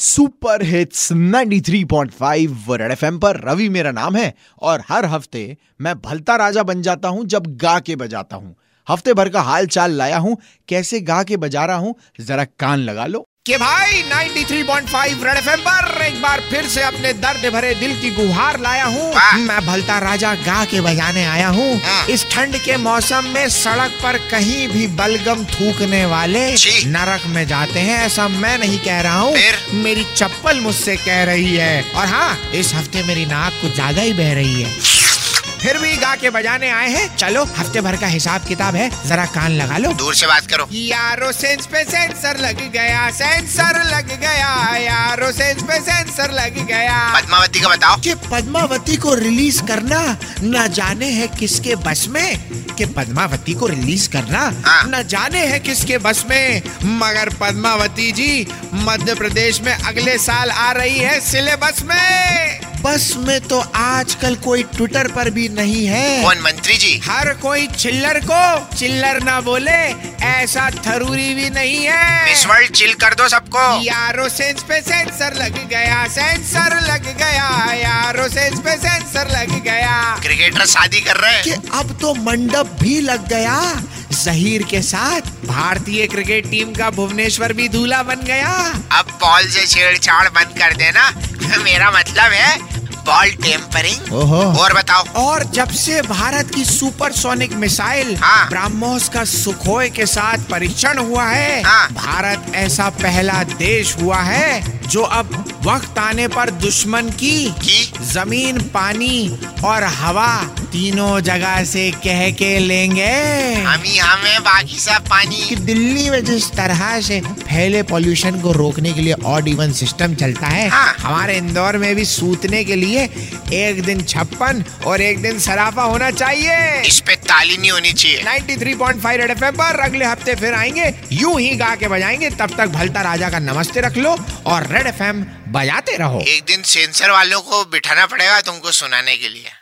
Super hits 93.5 red FM पर रवि मेरा नाम है और हर हफ्ते मैं भलता राजा बन जाता हूं जब गा के बजाता हूं। हफ्ते भर का हाल चाल लाया हूं, कैसे गा के बजा रहा हूं, जरा कान लगा लो कि भाई 93.5 रेड एफएम पर एक बार फिर से अपने दर्द भरे दिल की गुहार लाया हूँ। मैं भलता राजा गा के बजाने आया हूँ। इस ठंड के मौसम में सड़क पर कहीं भी बलगम थूकने वाले नरक में जाते हैं, ऐसा मैं नहीं कह रहा हूँ, मेरी चप्पल मुझसे कह रही है। और हाँ, इस हफ्ते मेरी नाक कुछ ज्यादा ही बह रही है, फिर भी गा के बजाने आए हैं। चलो, हफ्ते भर का हिसाब किताब है, जरा कान लगा लो। दूर से बात करो यारो, सेंस पे सेंसर लग गया, सेंसर लग गया यारो, सेंस पे सेंसर लग गया। पद्मावती का बताओ कि पद्मावती को रिलीज करना ना जाने है किसके बस में, कि पद्मावती को रिलीज करना न जाने है किसके बस में, मगर पद्मावती जी मध्य प्रदेश में अगले साल आ रही है सिलेबस में। बस में तो आजकल कोई ट्विटर पर भी नहीं है। कौन मंत्री जी? हर कोई चिल्लर को चिल्लर ना बोले, ऐसा थरूरी भी नहीं है। इस वर्ल्ड चिल कर दो सबको यारो, सेंस पे सेंसर लग गया, सेंसर लग गया यारो, सेंस पे सेंसर लग गया। क्रिकेटर शादी कर रहे हैं कि अब तो मंडप भी लग गया। जहीर के साथ भारतीय क्रिकेट टीम का भुवनेश्वर भी दूल्हा बन गया। अब बॉल से छेड़छाड़ बंद कर देना, मेरा मतलब है बॉल टेम्परिंग। और बताओ। और जब से भारत की सुपरसोनिक मिसाइल ब्रह्मोस का सुखोए के साथ परीक्षण हुआ है, भारत ऐसा पहला देश हुआ है जो अब वक्त आने पर दुश्मन की जमीन, पानी और हवा तीनों जगह से कह के लेंगे हम ही हमें, बाकी सब पानी। कि दिल्ली में जिस तरह से फैले पोल्यूशन को रोकने के लिए ऑड इवन सिस्टम चलता है, हमारे इंदौर में भी सूतने के लिए एक दिन 56 और एक दिन सराफा होना चाहिए। इस पे ताली नहीं होनी चाहिए। 93.5 रेड एफएम पर अगले हफ्ते फिर आएंगे, यूं ही गा के बजाएंगे। तब तक भलता राजा का नमस्ते रख लो और रेड एफएम बजाते रहो। एक दिन सेंसर वालों को बिठाना पड़ेगा तुमको सुनाने के लिए।